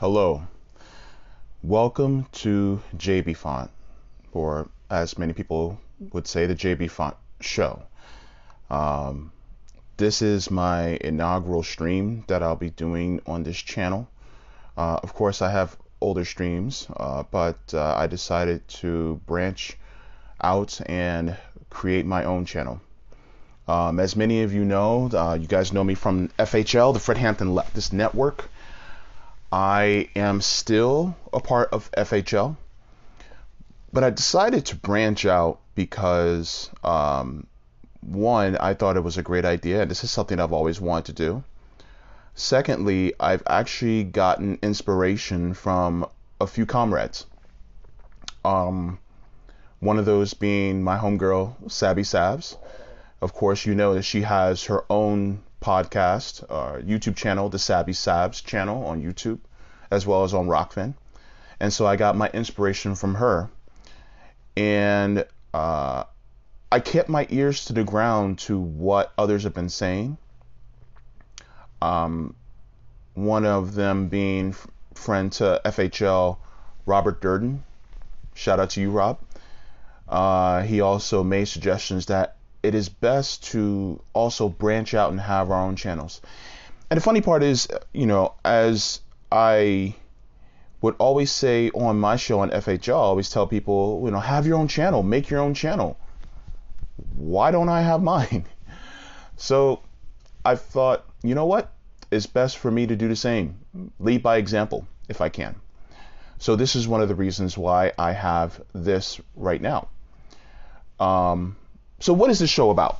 Hello, welcome to JB Faunt, or as many people would say, the JB Faunt show. This is my inaugural stream that I'll be doing on this channel. Of course, I have older streams, but I decided to branch out and create my own channel. As many of you know, you guys know me from FHL, the Fred Hampton Leftist Network. I am still a part of FHL, but I decided to branch out because, one, I thought it was a great idea, and this is something I've always wanted to do. Secondly, I've actually gotten inspiration from a few comrades. One of those being my homegirl, Savvy Sabs. Of course, you know that she has her own podcast, YouTube channel, the Savvy Sabs channel on YouTube, as well as on Rockfin. And so I got my inspiration from her, and I kept my ears to the ground to what others have been saying. One of them being friend to FHL, Robert Durden. Shout out to you, Rob. He also made suggestions that it is best to also branch out and have our own channels. And the funny part is, you know, as I would always say on my show on FHL, I always tell people, you know, have your own channel, make your own channel. Why don't I have mine? So I thought, you know what? It's best for me to do the same. Lead by example, if I can. So this is one of the reasons why I have this right now. So what is this show about?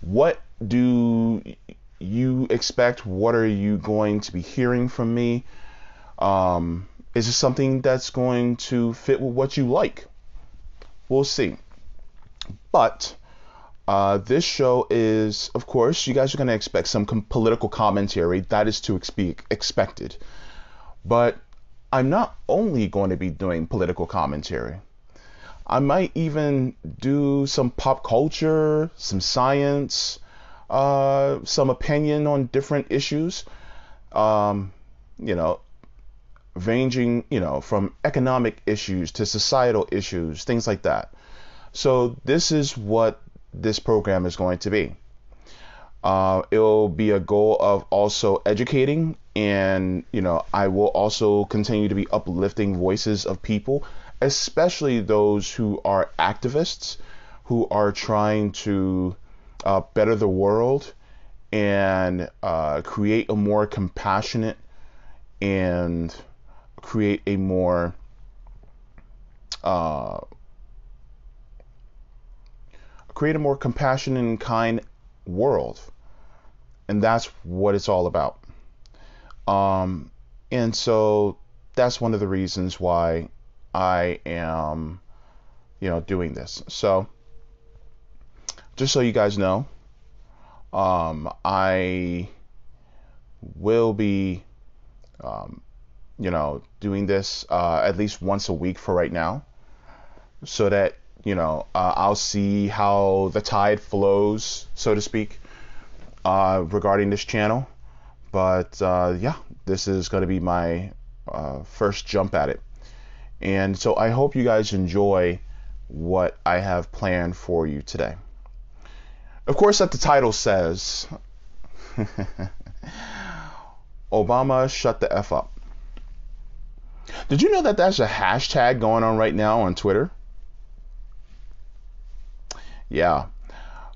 What do you expect? What are you going to be hearing from me? Is this something that's going to fit with what you like? We'll see. But this show is, of course, you guys are going to expect some political commentary. That is to be expected. But I'm not only going to be doing political commentary. I might even do some pop culture, some science, some opinion on different issues, you know, ranging, you know, from economic issues to societal issues, things like that. So this is what this program is going to be. It'll be a goal of also educating, and, you know, I will also continue to be uplifting voices of people, especially those who are activists, who are trying to better the world and create a more compassionate and create a more compassionate and kind world. And that's what it's all about. And so that's one of the reasons why I am, you know, doing this. So just so you guys know, I will be, you know, doing this at least once a week for right now, so that, you know, I'll see how the tide flows, so to speak, regarding this channel. But yeah, this is going to be my first jump at it. And so I hope you guys enjoy what I have planned for you today. Of course, that the title says, Obama shut the F up. Did you know that that's a hashtag going on right now on Twitter? Yeah,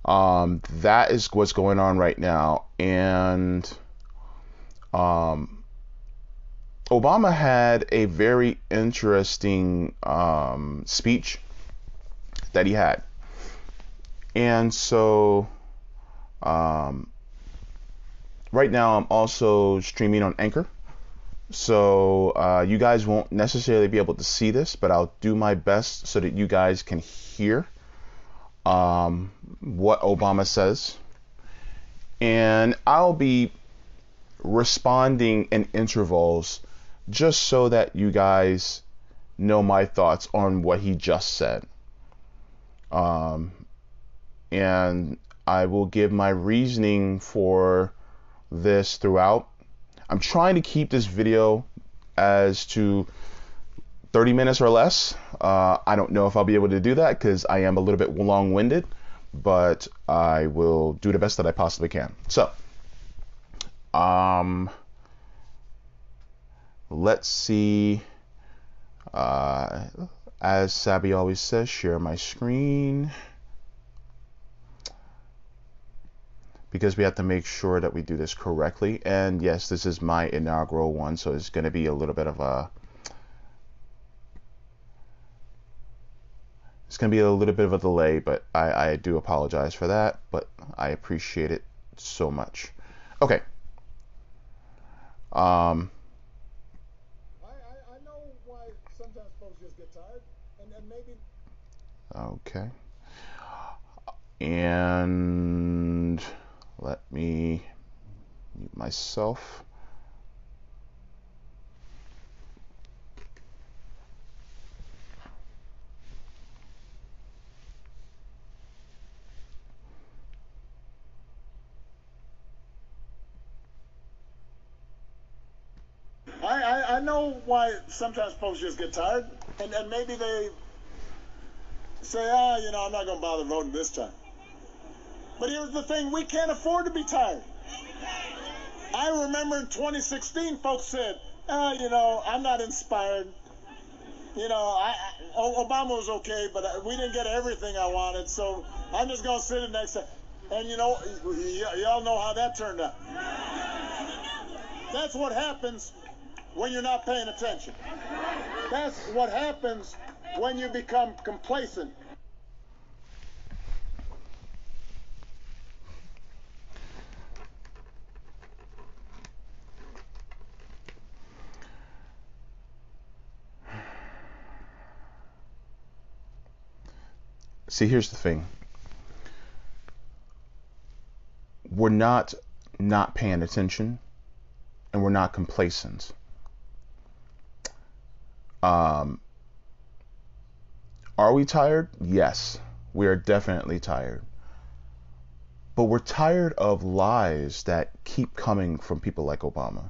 that is what's going on right now. And Obama had a very interesting speech that he had. And so right now I'm also streaming on Anchor. So you guys won't necessarily be able to see this, but I'll do my best so that you guys can hear what Obama says. And I'll be responding in intervals, just so that you guys know my thoughts on what he just said. And I will give my reasoning for this throughout. I'm trying to keep this video as to 30 minutes or less. I don't know if I'll be able to do that because I am a little bit long-winded, but I will do the best that I possibly can. So, let's see. As Savvy always says, share my screen, because we have to make sure that we do this correctly. And yes, this is my inaugural one, so it's going to be a little bit of a delay, but I do apologize for that, but I appreciate it so much. Okay. I know why sometimes folks just get tired, and maybe. Okay. And let me mute myself. I know why sometimes folks just get tired, and maybe they say, you know, I'm not going to bother voting this time. But here's the thing, we can't afford to be tired. I remember in 2016, folks said, you know, I'm not inspired. You know, Obama was okay, but we didn't get everything I wanted, so I'm just going to sit in next time. And you know, y'all know how that turned out. That's what happens when you're not paying attention. That's what happens when you become complacent. See, here's the thing. We're not paying attention, and we're not complacent. Are we tired? Yes, we are definitely tired. But we're tired of lies that keep coming from people like Obama.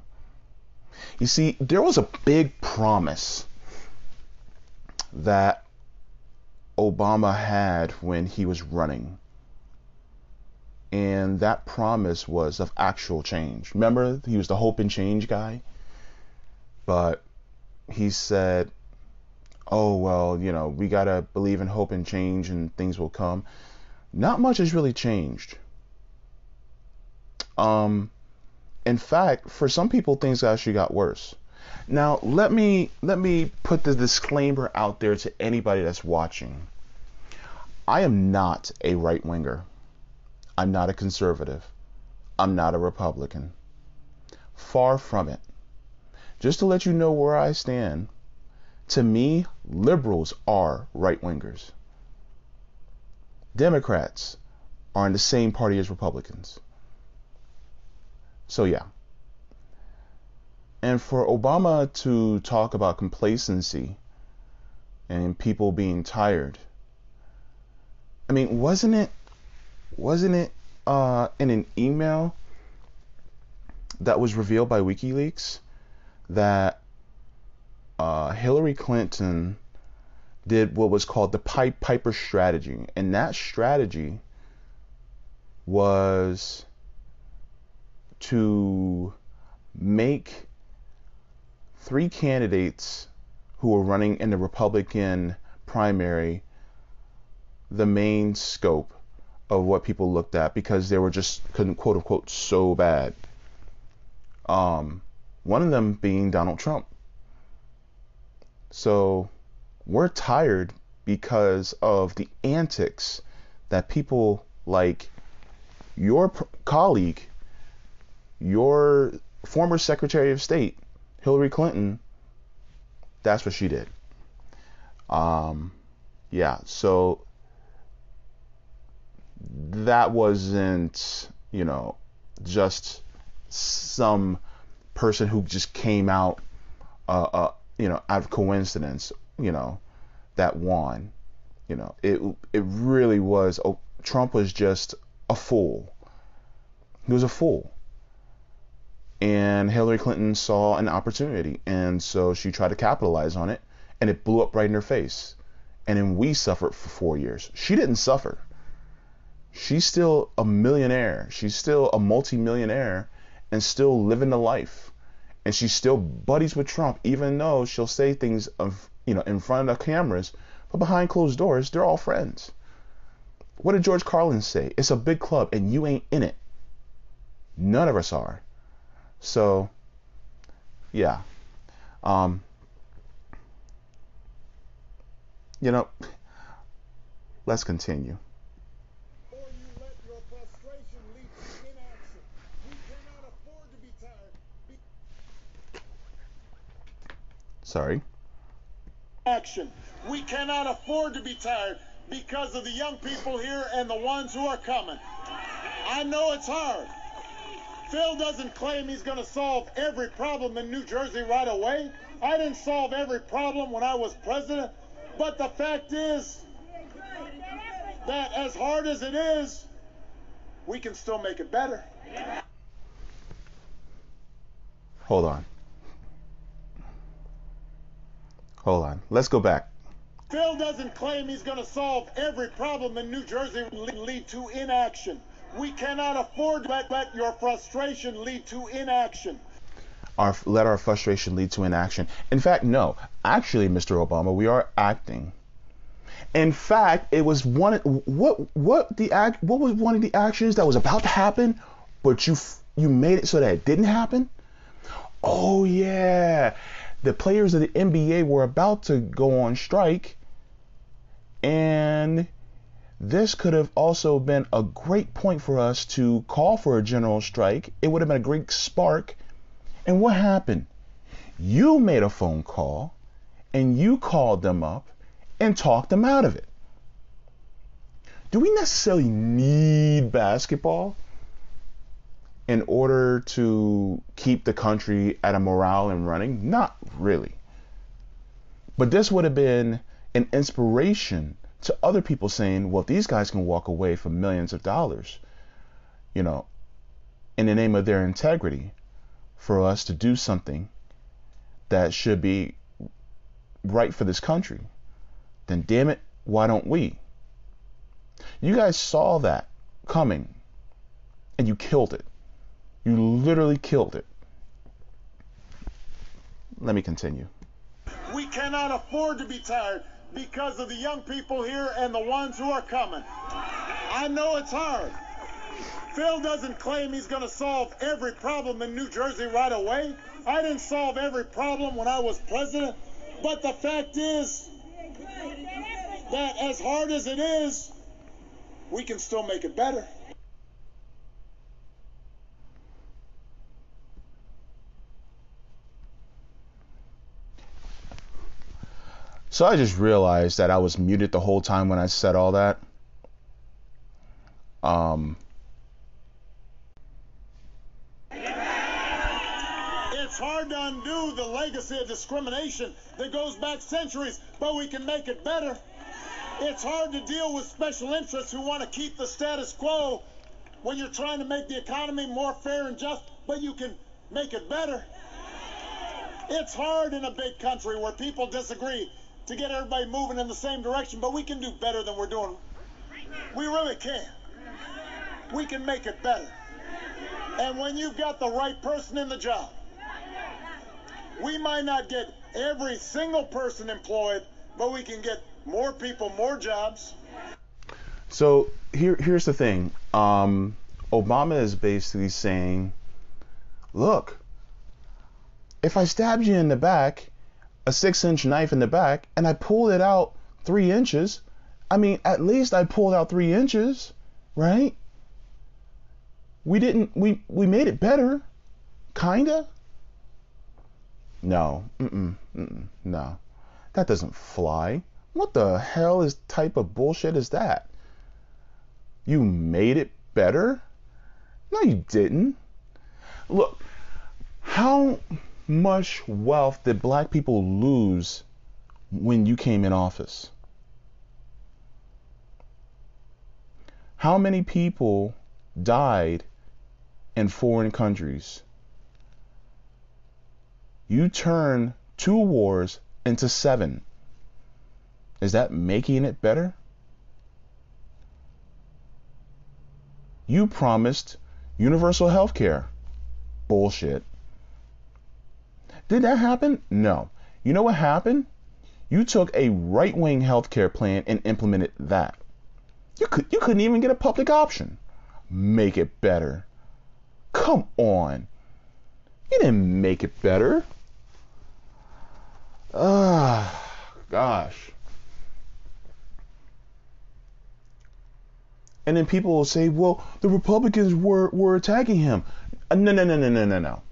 You see, there was a big promise that Obama had when he was running, and that promise was of actual change. Remember, he was the hope and change guy, but he said, oh, well, you know, we gotta believe in hope and change and things will come. Not much has really changed. In fact, for some people, things actually got worse. Now, let me put the disclaimer out there to anybody that's watching. I am not a right-winger. I'm not a conservative. I'm not a Republican. Far from it. Just to let you know where I stand, to me, liberals are right-wingers. Democrats are in the same party as Republicans. So, yeah. And for Obama to talk about complacency and people being tired, I mean, wasn't it in an email that was revealed by WikiLeaks that Hillary Clinton did what was called the Pied Piper strategy, and that strategy was to make three candidates who were running in the Republican primary the main scope of what people looked at because they were just, quote unquote, so bad. One of them being Donald Trump. So we're tired because of the antics that people like your colleague, your former Secretary of State, Hillary Clinton, that's what she did. Yeah, so that wasn't, you know, just some person who just came out, you know, out of coincidence, you know, that won. You know, it really was. Oh, Trump was just a fool. He was a fool. And Hillary Clinton saw an opportunity, and so she tried to capitalize on it, and it blew up right in her face. And then we suffered for 4 years. She didn't suffer. She's still a millionaire. She's still a multimillionaire and still living the life. And she's still buddies with Trump, even though she'll say things of, you know, in front of the cameras, but behind closed doors, they're all friends. What did George Carlin say? It's a big club, and you ain't in it. None of us are. So, yeah, you know, let's continue. Or you let your frustration lead to inaction. We cannot afford to be tired. Sorry. Action. We cannot afford to be tired because of the young people here and the ones who are coming. I know it's hard. Phil doesn't claim he's going to solve every problem in New Jersey right away. I didn't solve every problem when I was president. But the fact is that as hard as it is, we can still make it better. Hold on. Hold on. Let's go back. Phil doesn't claim he's going to solve every problem in New Jersey lead to inaction. We cannot afford to let your frustration lead to inaction. Let our frustration lead to inaction. In fact, no. Actually, Mr. Obama, we are acting. In fact, it was one. What was one of the actions that was about to happen, but you made it so that it didn't happen? Oh yeah, the players of the NBA were about to go on strike, and this could have also been a great point for us to call for a general strike. It would have been a great spark. And what happened? You made a phone call, and you called them up and talked them out of it. Do we necessarily need basketball in order to keep the country at a morale and running? Not really. But this would have been an inspiration to other people saying, well, if these guys can walk away for millions of dollars, you know, in the name of their integrity, for us to do something that should be right for this country, then damn it, why don't we? You guys saw that coming, and you killed it. You literally killed it. Let me continue. We cannot afford to be tired because of the young people here and the ones who are coming. I know it's hard. Phil doesn't claim he's going to solve every problem in New Jersey right away. I didn't solve every problem when I was president. But the fact is that as hard as it is, we can still make it better. So I just realized that I was muted the whole time when I said all that. It's hard to undo the legacy of discrimination that goes back centuries, but we can make it better. It's hard to deal with special interests who want to keep the status quo when you're trying to make the economy more fair and just, but you can make it better. It's hard in a big country where people disagree to get everybody moving in the same direction, but we can do better than we're doing. We really can. We can make it better. And when you've got the right person in the job, we might not get every single person employed, but we can get more people, more jobs. So here's the thing. Obama is basically saying, look, if I stabbed you in the back, a 6-inch knife in the back, and I pulled it out 3 inches, I mean, at least I pulled out 3 inches, right? We made it better, kinda. No, no, that doesn't fly. What the hell is type of bullshit is that? You made it better? No, you didn't. Look, how much wealth did black people lose when you came in office? How many people died in foreign countries you turn 2 wars into 7. Is that making it better? You promised universal health care. Bullshit. Did that happen? No. You know what happened? You took a right-wing healthcare plan and implemented that. You couldn't even get a public option. Make it better. Come on. You didn't make it better. Gosh. And then people will say, well, the Republicans were attacking him. No.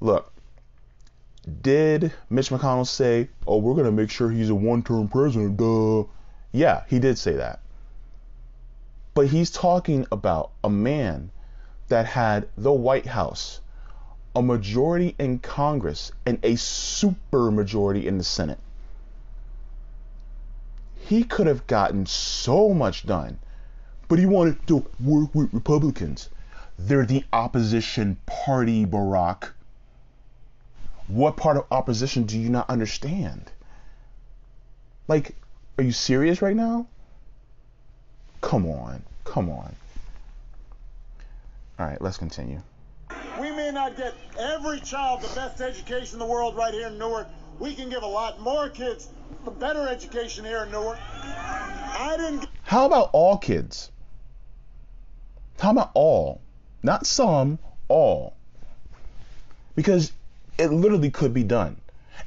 Look. Did Mitch McConnell say, oh, we're going to make sure he's a one-term president? Duh. Yeah, he did say that. But he's talking about a man that had the White House, a majority in Congress, and a super majority in the Senate. He could have gotten so much done, but he wanted to work with Republicans. They're the opposition party, Barack. What part of opposition do you not understand? Like, are you serious right now? Come on. All right, let's continue. We may not get every child the best education in the world right here in Newark. We can give a lot more kids the better education here in Newark. How about all kids? How about all? Not some, all. Because it literally could be done.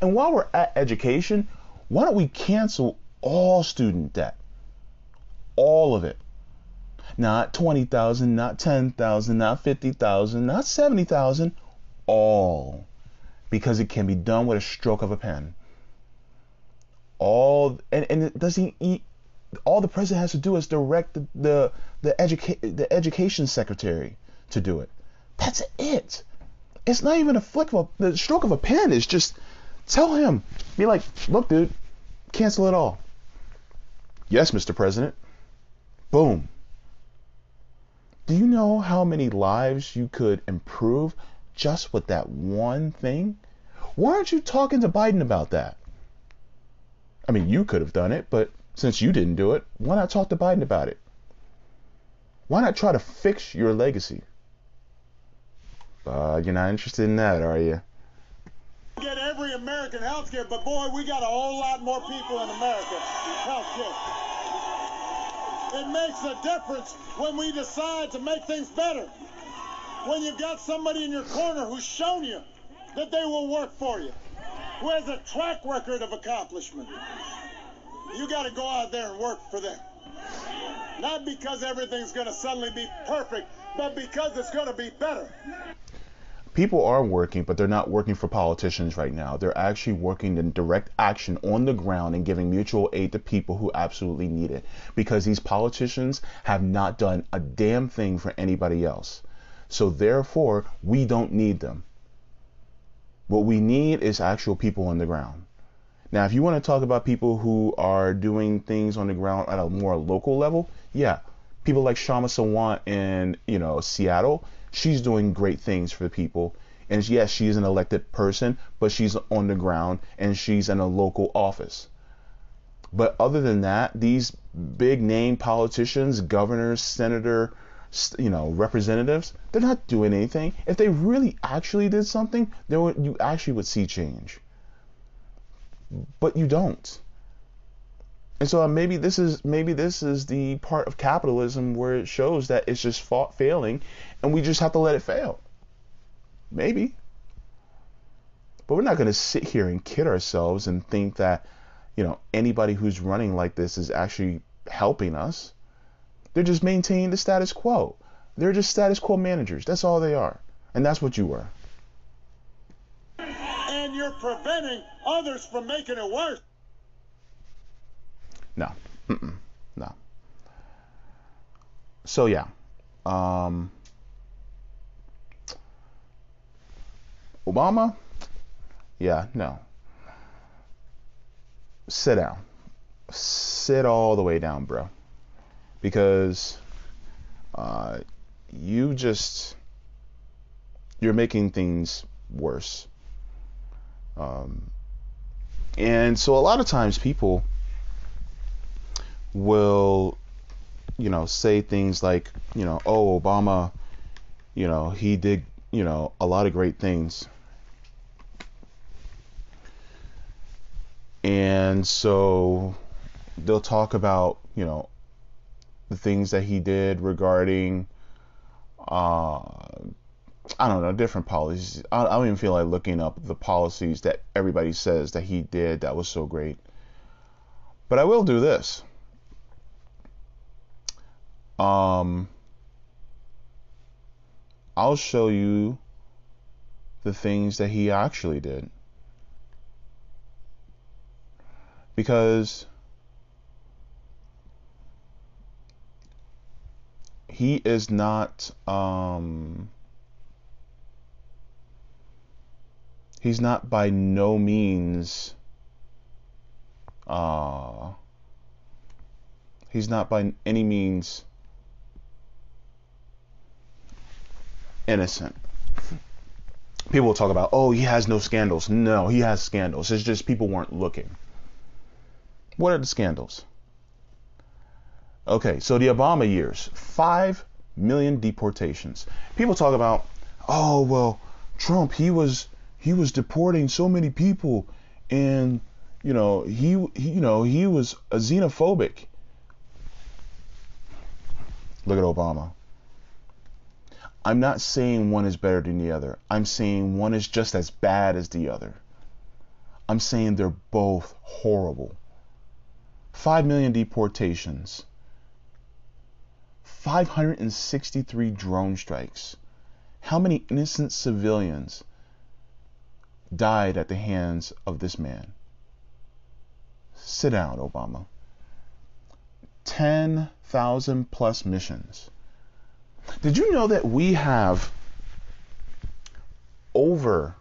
And while we're at education, why don't we cancel all student debt? All of it. Not 20,000, not 10,000, not 50,000, not 70,000, all. Because it can be done with a stroke of a pen. All, and it doesn't eat, all the president has to do is direct the education secretary to do it. That's it. It's not even a flick of a, the stroke of a pen. It's just tell him. Be like, look, dude, cancel it all. Yes, Mr. President. Boom. Do you know how many lives you could improve just with that one thing? Why aren't you talking to Biden about that? I mean, you could have done it, but since you didn't do it, why not talk to Biden about it? Why not try to fix your legacy? You're not interested in that, are you? Get every American health care, but boy, we got a whole lot more people in America. Health care. It makes a difference when we decide to make things better. When you've got somebody in your corner who's shown you that they will work for you, who has a track record of accomplishment. You got to go out there and work for them. Not because everything's going to suddenly be perfect, but because it's going to be better. People are working, but they're not working for politicians right now. They're actually working in direct action on the ground and giving mutual aid to people who absolutely need it, because these politicians have not done a damn thing for anybody else. So therefore, we don't need them. What we need is actual people on the ground. Now, if you want to talk about people who are doing things on the ground at a more local level, yeah, people like Shama Sawant in, Seattle. She's doing great things for the people. And yes, she's an elected person, but she's on the ground and she's in a local office. But other than that, these big name politicians, governors, senator, representatives, they're not doing anything. If they really actually did something, then you actually would see change. But you don't. And so maybe this is the part of capitalism where it shows that it's just failing, and we just have to let it fail. Maybe. But we're not going to sit here and kid ourselves and think that, anybody who's running like this is actually helping us. They're just maintaining the status quo. They're just status quo managers. That's all they are. And that's what you were. And you're preventing others from making it worse. No. No. So, yeah. Obama? Yeah, no. Sit down. Sit all the way down, bro. Because you just... you're making things worse. And so a lot of times people will, say things like, oh, Obama, he did, a lot of great things. And so they'll talk about, the things that he did regarding, I don't know, different policies. I don't even feel like looking up the policies that everybody says that he did that was so great. But I will do this. I'll show you the things that he actually did. Because he is not, he's not by no means, he's not by any means innocent. People will talk about, oh, he has no scandals. No, he has scandals. It's just people weren't looking. What are the scandals? Okay, so the Obama years, 5 million deportations. People talk about, oh, well, Trump, he was deporting so many people, and he was a xenophobic. Look at Obama. I'm not saying one is better than the other. I'm saying one is just as bad as the other. I'm saying they're both horrible. 5 million deportations, 563 drone strikes. How many innocent civilians died at the hands of this man? Sit down, Obama. 10,000 plus missions. Did you know that we have over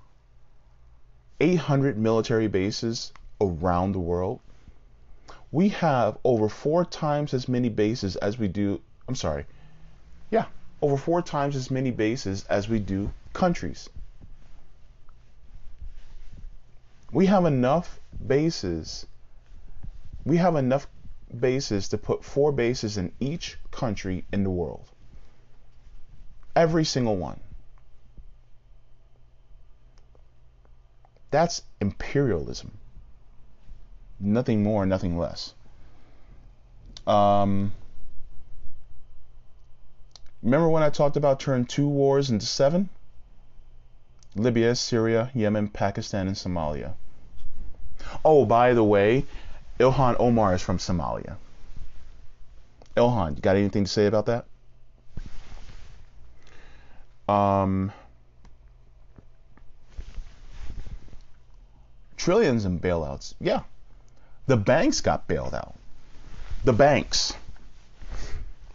800 military bases around the world? We have over 4 times as many bases as we do, over 4 times as many bases as we do countries. We have enough bases. We have enough bases to put 4 bases in each country in the world. Every single one. That's imperialism. Nothing more, nothing less. Remember when I talked about turning 2 wars into 7? Libya, Syria, Yemen, Pakistan, and Somalia. Oh, by the way, Ilhan Omar is from Somalia. Ilhan, you got anything to say about that? Trillions in bailouts. Yeah. The banks got bailed out. The banks.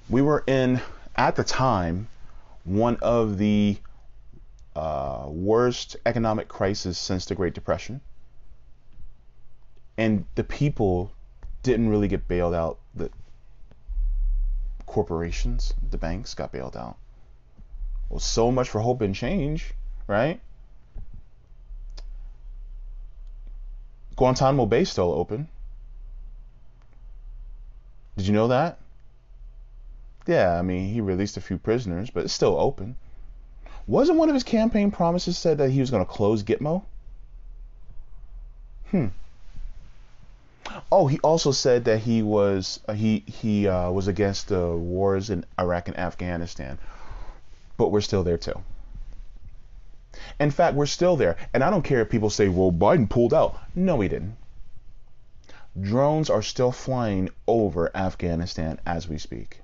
We were in, at the time, one of the worst economic crises since the Great Depression. And the people didn't really get bailed out. The corporations, the banks got bailed out. Well, so much for hope and change, right? Guantanamo Bay still open. Did you know that? Yeah, I mean, he released a few prisoners, but it's still open. Wasn't one of his campaign promises said that he was going to close Gitmo? Oh, he also said that he was was against the wars in Iraq and Afghanistan, but we're still there too. In fact, we're still there, and I don't care if people say, well, Biden pulled out. No, he didn't. Drones are still flying over Afghanistan as we speak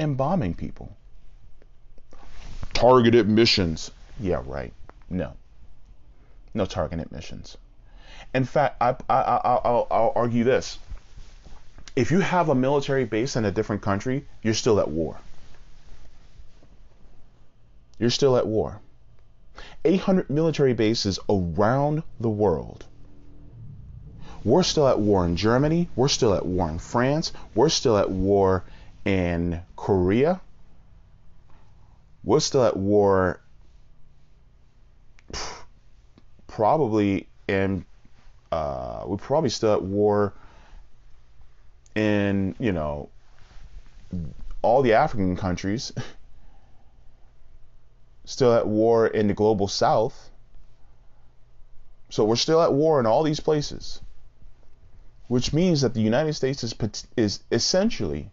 and bombing people. Targeted missions. Yeah, right. No. No targeted missions. In fact, I'll argue this. If you have a military base in a different country, you're still at war. You're still at war. 800 military bases around the world. We're still at war in Germany. We're still at war in France. We're still at war in Korea. we're still at war probably, and we're probably still at war in, you know, all the African countries, still at war in the global south. So we're still at war in all these places, which means that the United States is essentially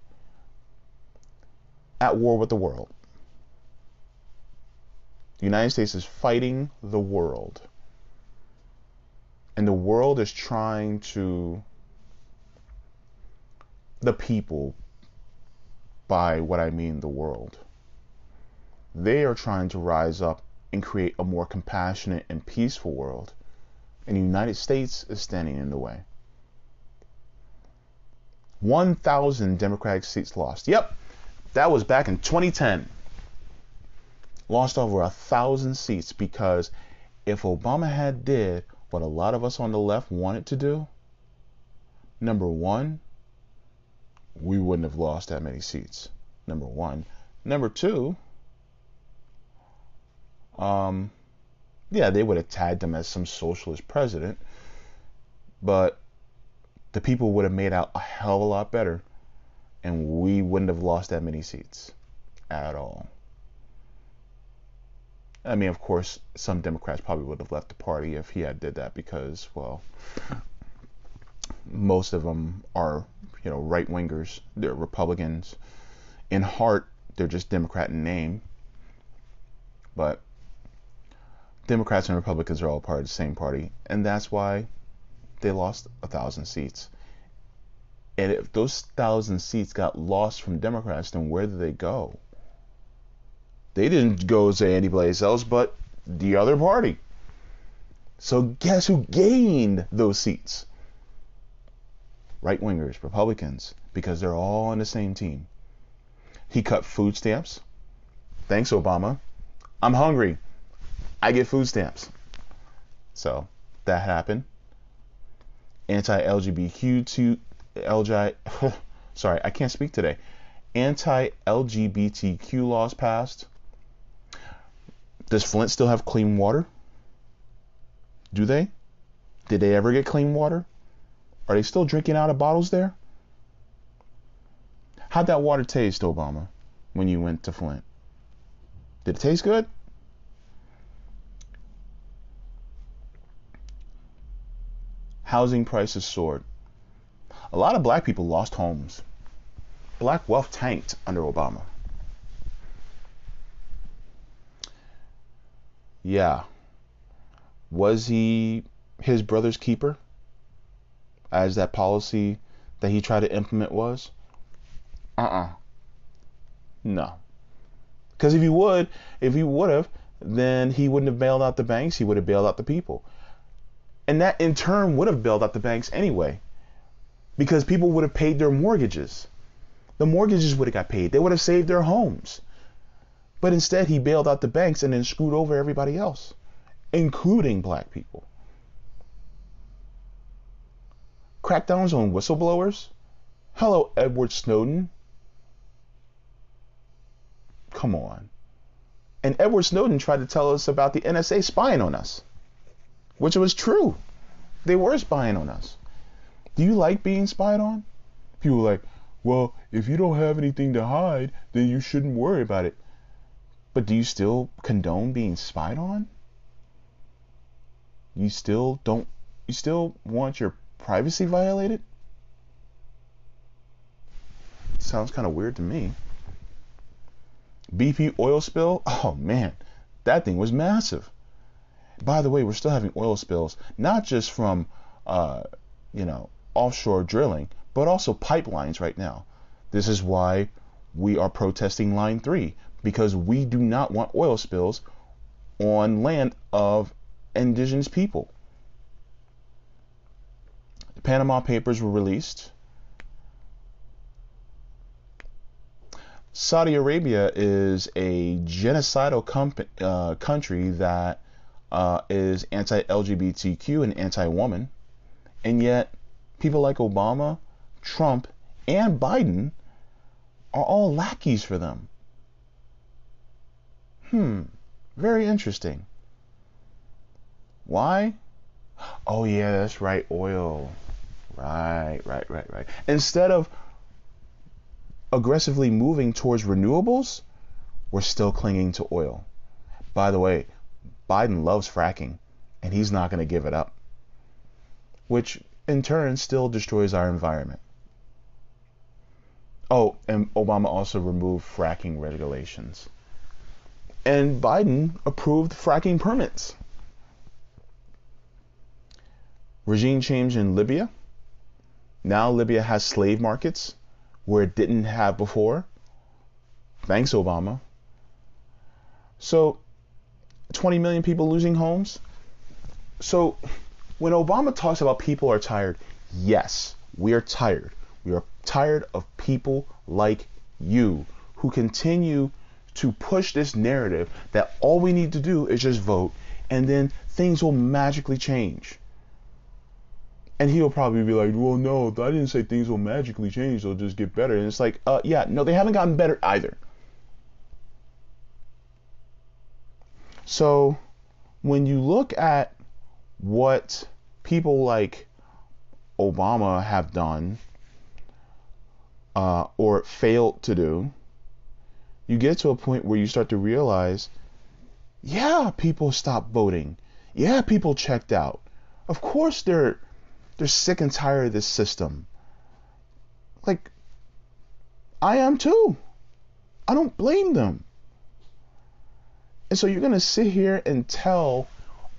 at war with the world. The United States is fighting the world, and the world is trying to, the people, by what I mean the world, they are trying to rise up and create a more compassionate and peaceful world, and the United States is standing in the way. 1,000 Democratic seats lost. Yep, that was back in 2010. Lost over 1,000 seats, because if Obama had did what a lot of us on the left wanted to do, number one, we wouldn't have lost that many seats. Number one. Number two, yeah, they would have tagged him as some socialist president, but the people would have made out a hell of a lot better, and we wouldn't have lost that many seats at all. I mean, of course, some Democrats probably would have left the party if he had did that, because, well, most of them are, you know, right-wingers. They're Republicans. In heart, they're just Democrat in name. But Democrats and Republicans are all part of the same party, and that's why they lost 1,000 seats. And if those 1,000 seats got lost from Democrats, then where did they go? They didn't go to anybody else but the other party. So guess who gained those seats? Right-wingers, Republicans, because they're all on the same team. He cut food stamps. Thanks, Obama. I'm hungry. I get food stamps. So that happened. Anti-LGBTQ sorry, I can't speak today. Anti-LGBTQ laws passed. Does Flint still have clean water? Do they? Did they ever get clean water? Are they still drinking out of bottles there? How'd that water taste, Obama, when you went to Flint? Did it taste good? Housing prices soared. A lot of black people lost homes. Black wealth tanked under Obama. Yeah. Was he his brother's keeper, as that policy that he tried to implement was? No. Because if he would have, then he wouldn't have bailed out the banks. He would have bailed out the people. And that in turn would have bailed out the banks anyway, because people would have paid their mortgages. The mortgages would have got paid. They would have saved their homes. But instead, he bailed out the banks and then screwed over everybody else, including black people. Crackdowns on whistleblowers? Hello, Edward Snowden. Come on. And Edward Snowden tried to tell us about the NSA spying on us, which was true. They were spying on us. Do you like being spied on? People were like, well, if you don't have anything to hide, then you shouldn't worry about it. But do you still condone being spied on? You still want your privacy violated? Sounds kind of weird to me. BP oil spill? Oh man, that thing was massive. By the way, we're still having oil spills, not just from offshore drilling, but also pipelines right now. This is why we are protesting Line 3, because we do not want oil spills on land of indigenous people. The Panama Papers were released. Saudi Arabia is a genocidal country that is anti-LGBTQ and anti-woman, and yet people like Obama, Trump, and Biden are all lackeys for them. Very interesting. Why? Oh yeah, that's right, oil. Right. Instead of aggressively moving towards renewables, we're still clinging to oil. By the way, Biden loves fracking, and he's not going to give it up, which in turn still destroys our environment. Oh, and Obama also removed fracking regulations. And Biden approved fracking permits. Regime change in Libya. Now Libya has slave markets where it didn't have before. Thanks, Obama. So 20 million people losing homes. So when Obama talks about people are tired, yes, we are tired. We are tired of people like you who continue to push this narrative that all we need to do is just vote and then things will magically change. And he'll probably be like, well, no, I didn't say things will magically change. They'll just get better. And it's like, yeah, no, they haven't gotten better either. So when you look at what people like Obama have done or failed to do, you get to a point where you start to realize, yeah, people stopped voting. Yeah, people checked out. Of course they're sick and tired of this system. Like, I am too. I don't blame them. And so you're going to sit here and tell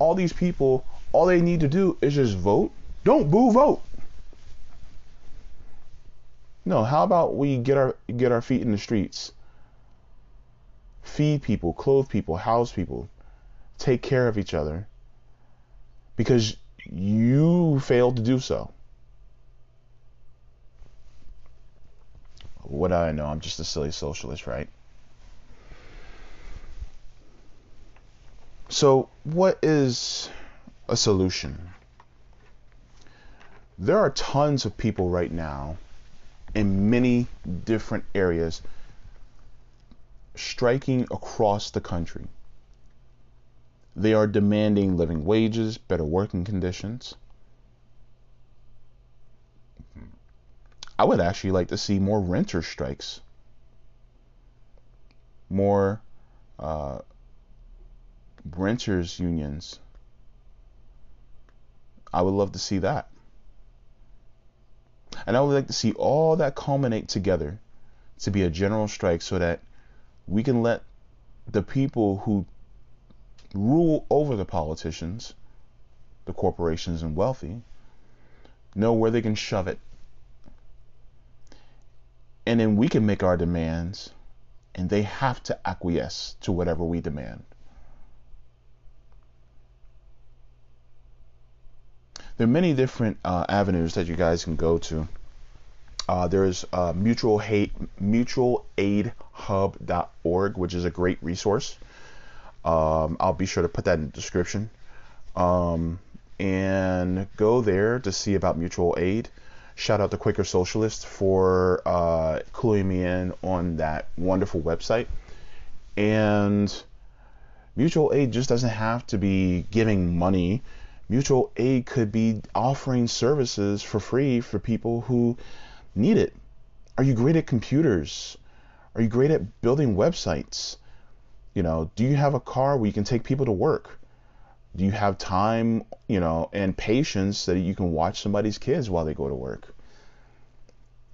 all these people all they need to do is just vote? Don't boo vote. No, how about we get our feet in the streets? Feed people, clothe people, house people, take care of each other. Because you failed to do so. What do I know? I'm just a silly socialist, right? So, what is a solution? There are tons of people right now in many different areas striking across the country. They are demanding living wages, better working conditions. I would actually like to see more renter strikes, more renters unions. I would love to see that. And I would like to see all that culminate together to be a general strike so that we can let the people who rule over the politicians, the corporations and wealthy, know where they can shove it. And then we can make our demands and they have to acquiesce to whatever we demand. There are many different avenues that you guys can go to. There's mutualaidhub.org, which is a great resource. I'll be sure to put that in the description, and go there to see about mutual aid. Shout out to Quaker Socialist for cluing me in on that wonderful website. And mutual aid just doesn't have to be giving money. Mutual aid could be offering services for free for people who need it. Are you great at computers? Are you great at building websites? You know, do you have a car where you can take people to work? Do you have time, you know, and patience so that you can watch somebody's kids while they go to work?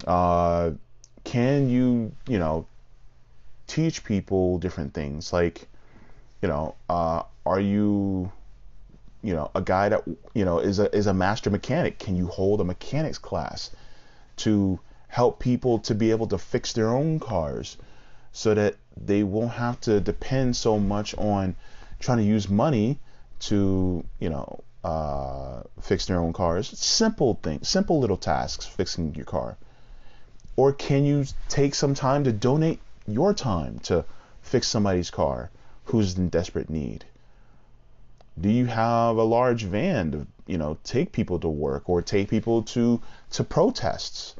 Can you, you know, teach people different things? Like, you know, are you, you know, a guy that, you know, is a master mechanic? Can you hold a mechanics class to help people to be able to fix their own cars so that they won't have to depend so much on trying to use money to, you know, fix their own cars? Simple things, simple little tasks, fixing your car. Or can you take some time to donate your time to fix somebody's car who's in desperate need? Do you have a large van to, you know, take people to work or take people to protests?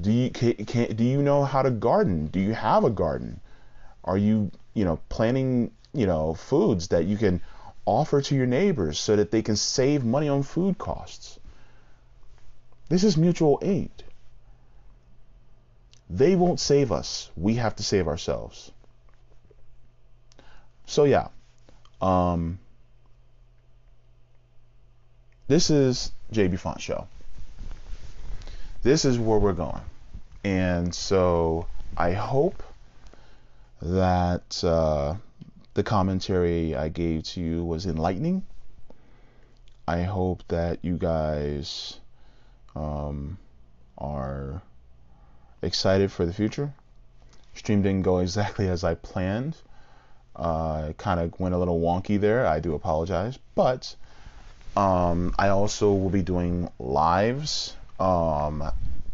Do you know how to garden? Do you have a garden? Are you, planning, foods that you can offer to your neighbors so that they can save money on food costs? This is mutual aid. They won't save us. We have to save ourselves. So yeah, this is JB Faunt Show. This is where we're going. And so I hope that the commentary I gave to you was enlightening. I hope that you guys are excited for the future. Stream didn't go exactly as I planned. It kind of went a little wonky there. I do apologize, but I also will be doing lives.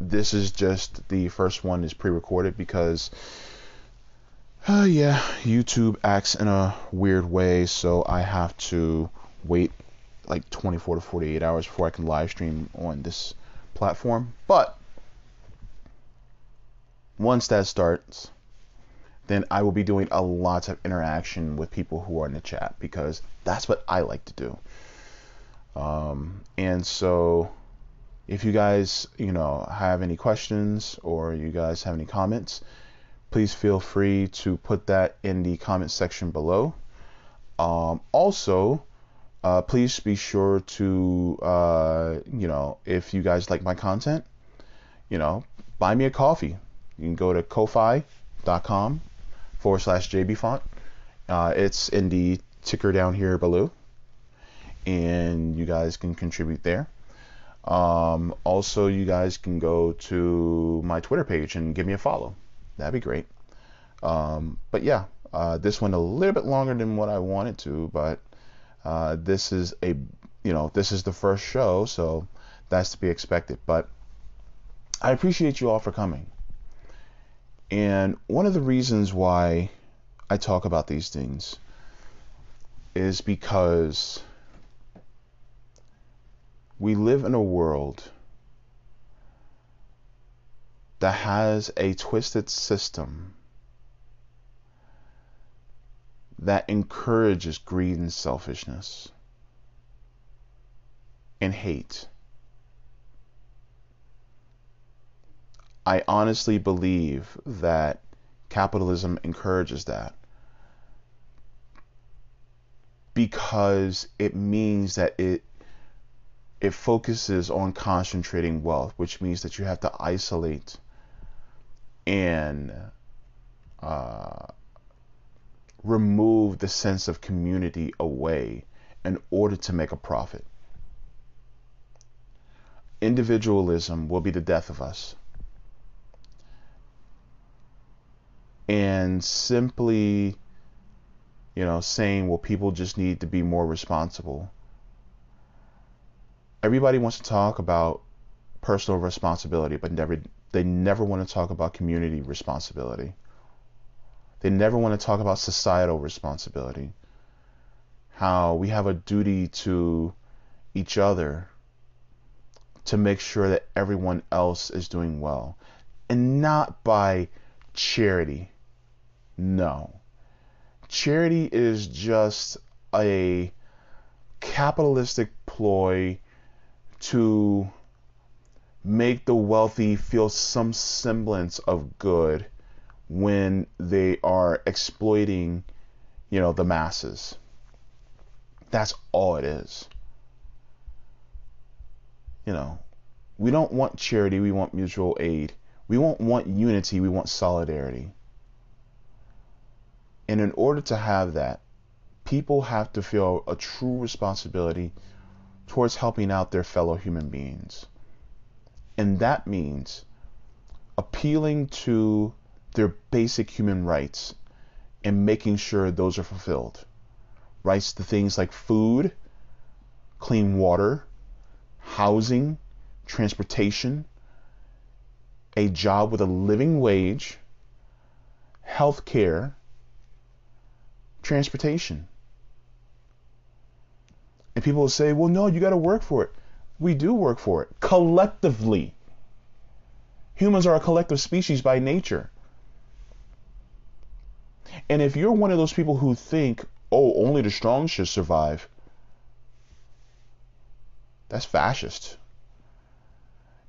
This is just the first one is pre-recorded because, yeah, YouTube acts in a weird way, so I have to wait like 24 to 48 hours before I can live stream on this platform. But once that starts, then I will be doing a lot of interaction with people who are in the chat, because that's what I like to do. And so if you guys, have any questions or you guys have any comments, please feel free to put that in the comment section below. Also, please be sure to, if you guys like my content, buy me a coffee. You can go to ko-fi.com/JB Faunt. It's in the ticker down here below, and you guys can contribute there. Also, you guys can go to my Twitter page and give me a follow. That'd be great. But yeah, this went a little bit longer than what I wanted to, but this is a, this is the first show, so that's to be expected. But I appreciate you all for coming. And one of the reasons why I talk about these things is because we live in a world that has a twisted system that encourages greed and selfishness and hate. I honestly believe that capitalism encourages that, because it means that it focuses on concentrating wealth, which means that you have to isolate and remove the sense of community away in order to make a profit. Individualism will be the death of us. And simply, saying, well, people just need to be more responsible. Everybody wants to talk about personal responsibility, but they never want to talk about community responsibility. They never want to talk about societal responsibility. How we have a duty to each other to make sure that everyone else is doing well. And not by charity. No. Charity is just a capitalistic ploy to make the wealthy feel some semblance of good when they are exploiting, the masses. That's all it is. We don't want charity, we want mutual aid. We won't want unity, we want solidarity. And in order to have that, people have to feel a true responsibility towards helping out their fellow human beings. And that means appealing to their basic human rights and making sure those are fulfilled. Rights to things like food, clean water, housing, transportation, a job with a living wage, health care, transportation. And people will say, well, no, you got to work for it. We do work for it collectively. Humans are a collective species by nature. And if you're one of those people who think, oh, only the strong should survive, that's fascist.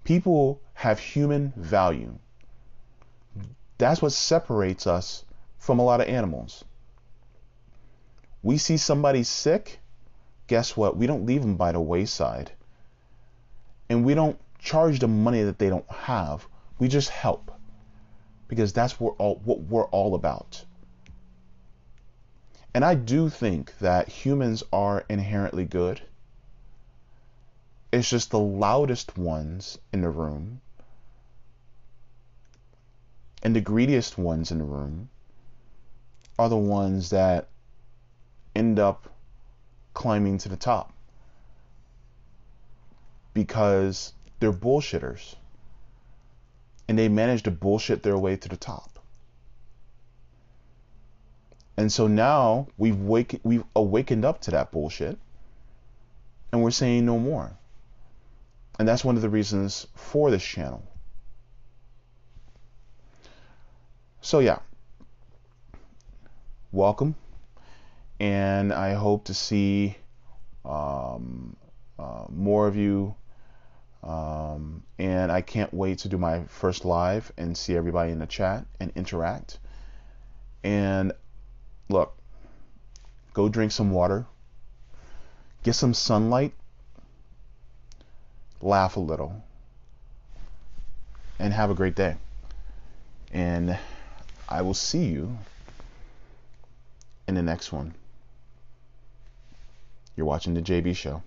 People have human value. That's what separates us from a lot of animals. We see somebody sick, guess what? We don't leave them by the wayside. And we don't charge them money that they don't have. We just help. Because that's what we're all about. And I do think that humans are inherently good. It's just the loudest ones in the room and the greediest ones in the room are the ones that end up climbing to the top because they're bullshitters and they manage to bullshit their way to the top. And so now we've awakened up to that bullshit and we're saying no more. And that's one of the reasons for this channel. So yeah, welcome, and I hope to see more of you, and I can't wait to do my first live and see everybody in the chat and interact. And look, go drink some water, get some sunlight, laugh a little, and have a great day. And I will see you in the next one. You're watching The JB Show.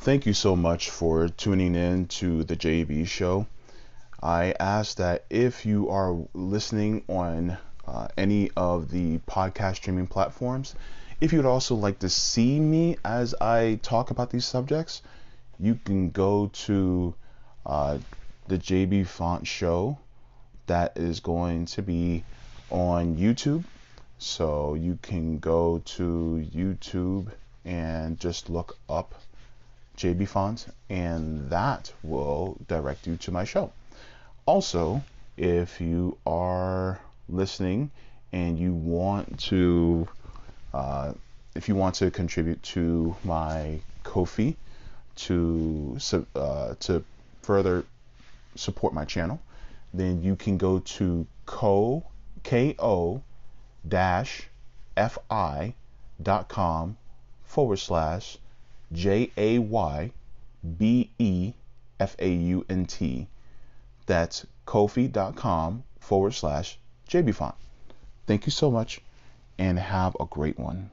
Thank you so much for tuning in to The JB Show. I ask that if you are listening on any of the podcast streaming platforms, if you'd also like to see me as I talk about these subjects, you can go to the JB Faunt Show that is going to be on YouTube. So you can go to YouTube and just look up JB Faunt, and that will direct you to my show. Also, if you are listening and you want to contribute to my Ko-fi to further support my channel, then you can go to ko-fi.com/JAYBEFAUNT. That's ko-fi.com/JB Faunt. Thank you so much, and have a great one.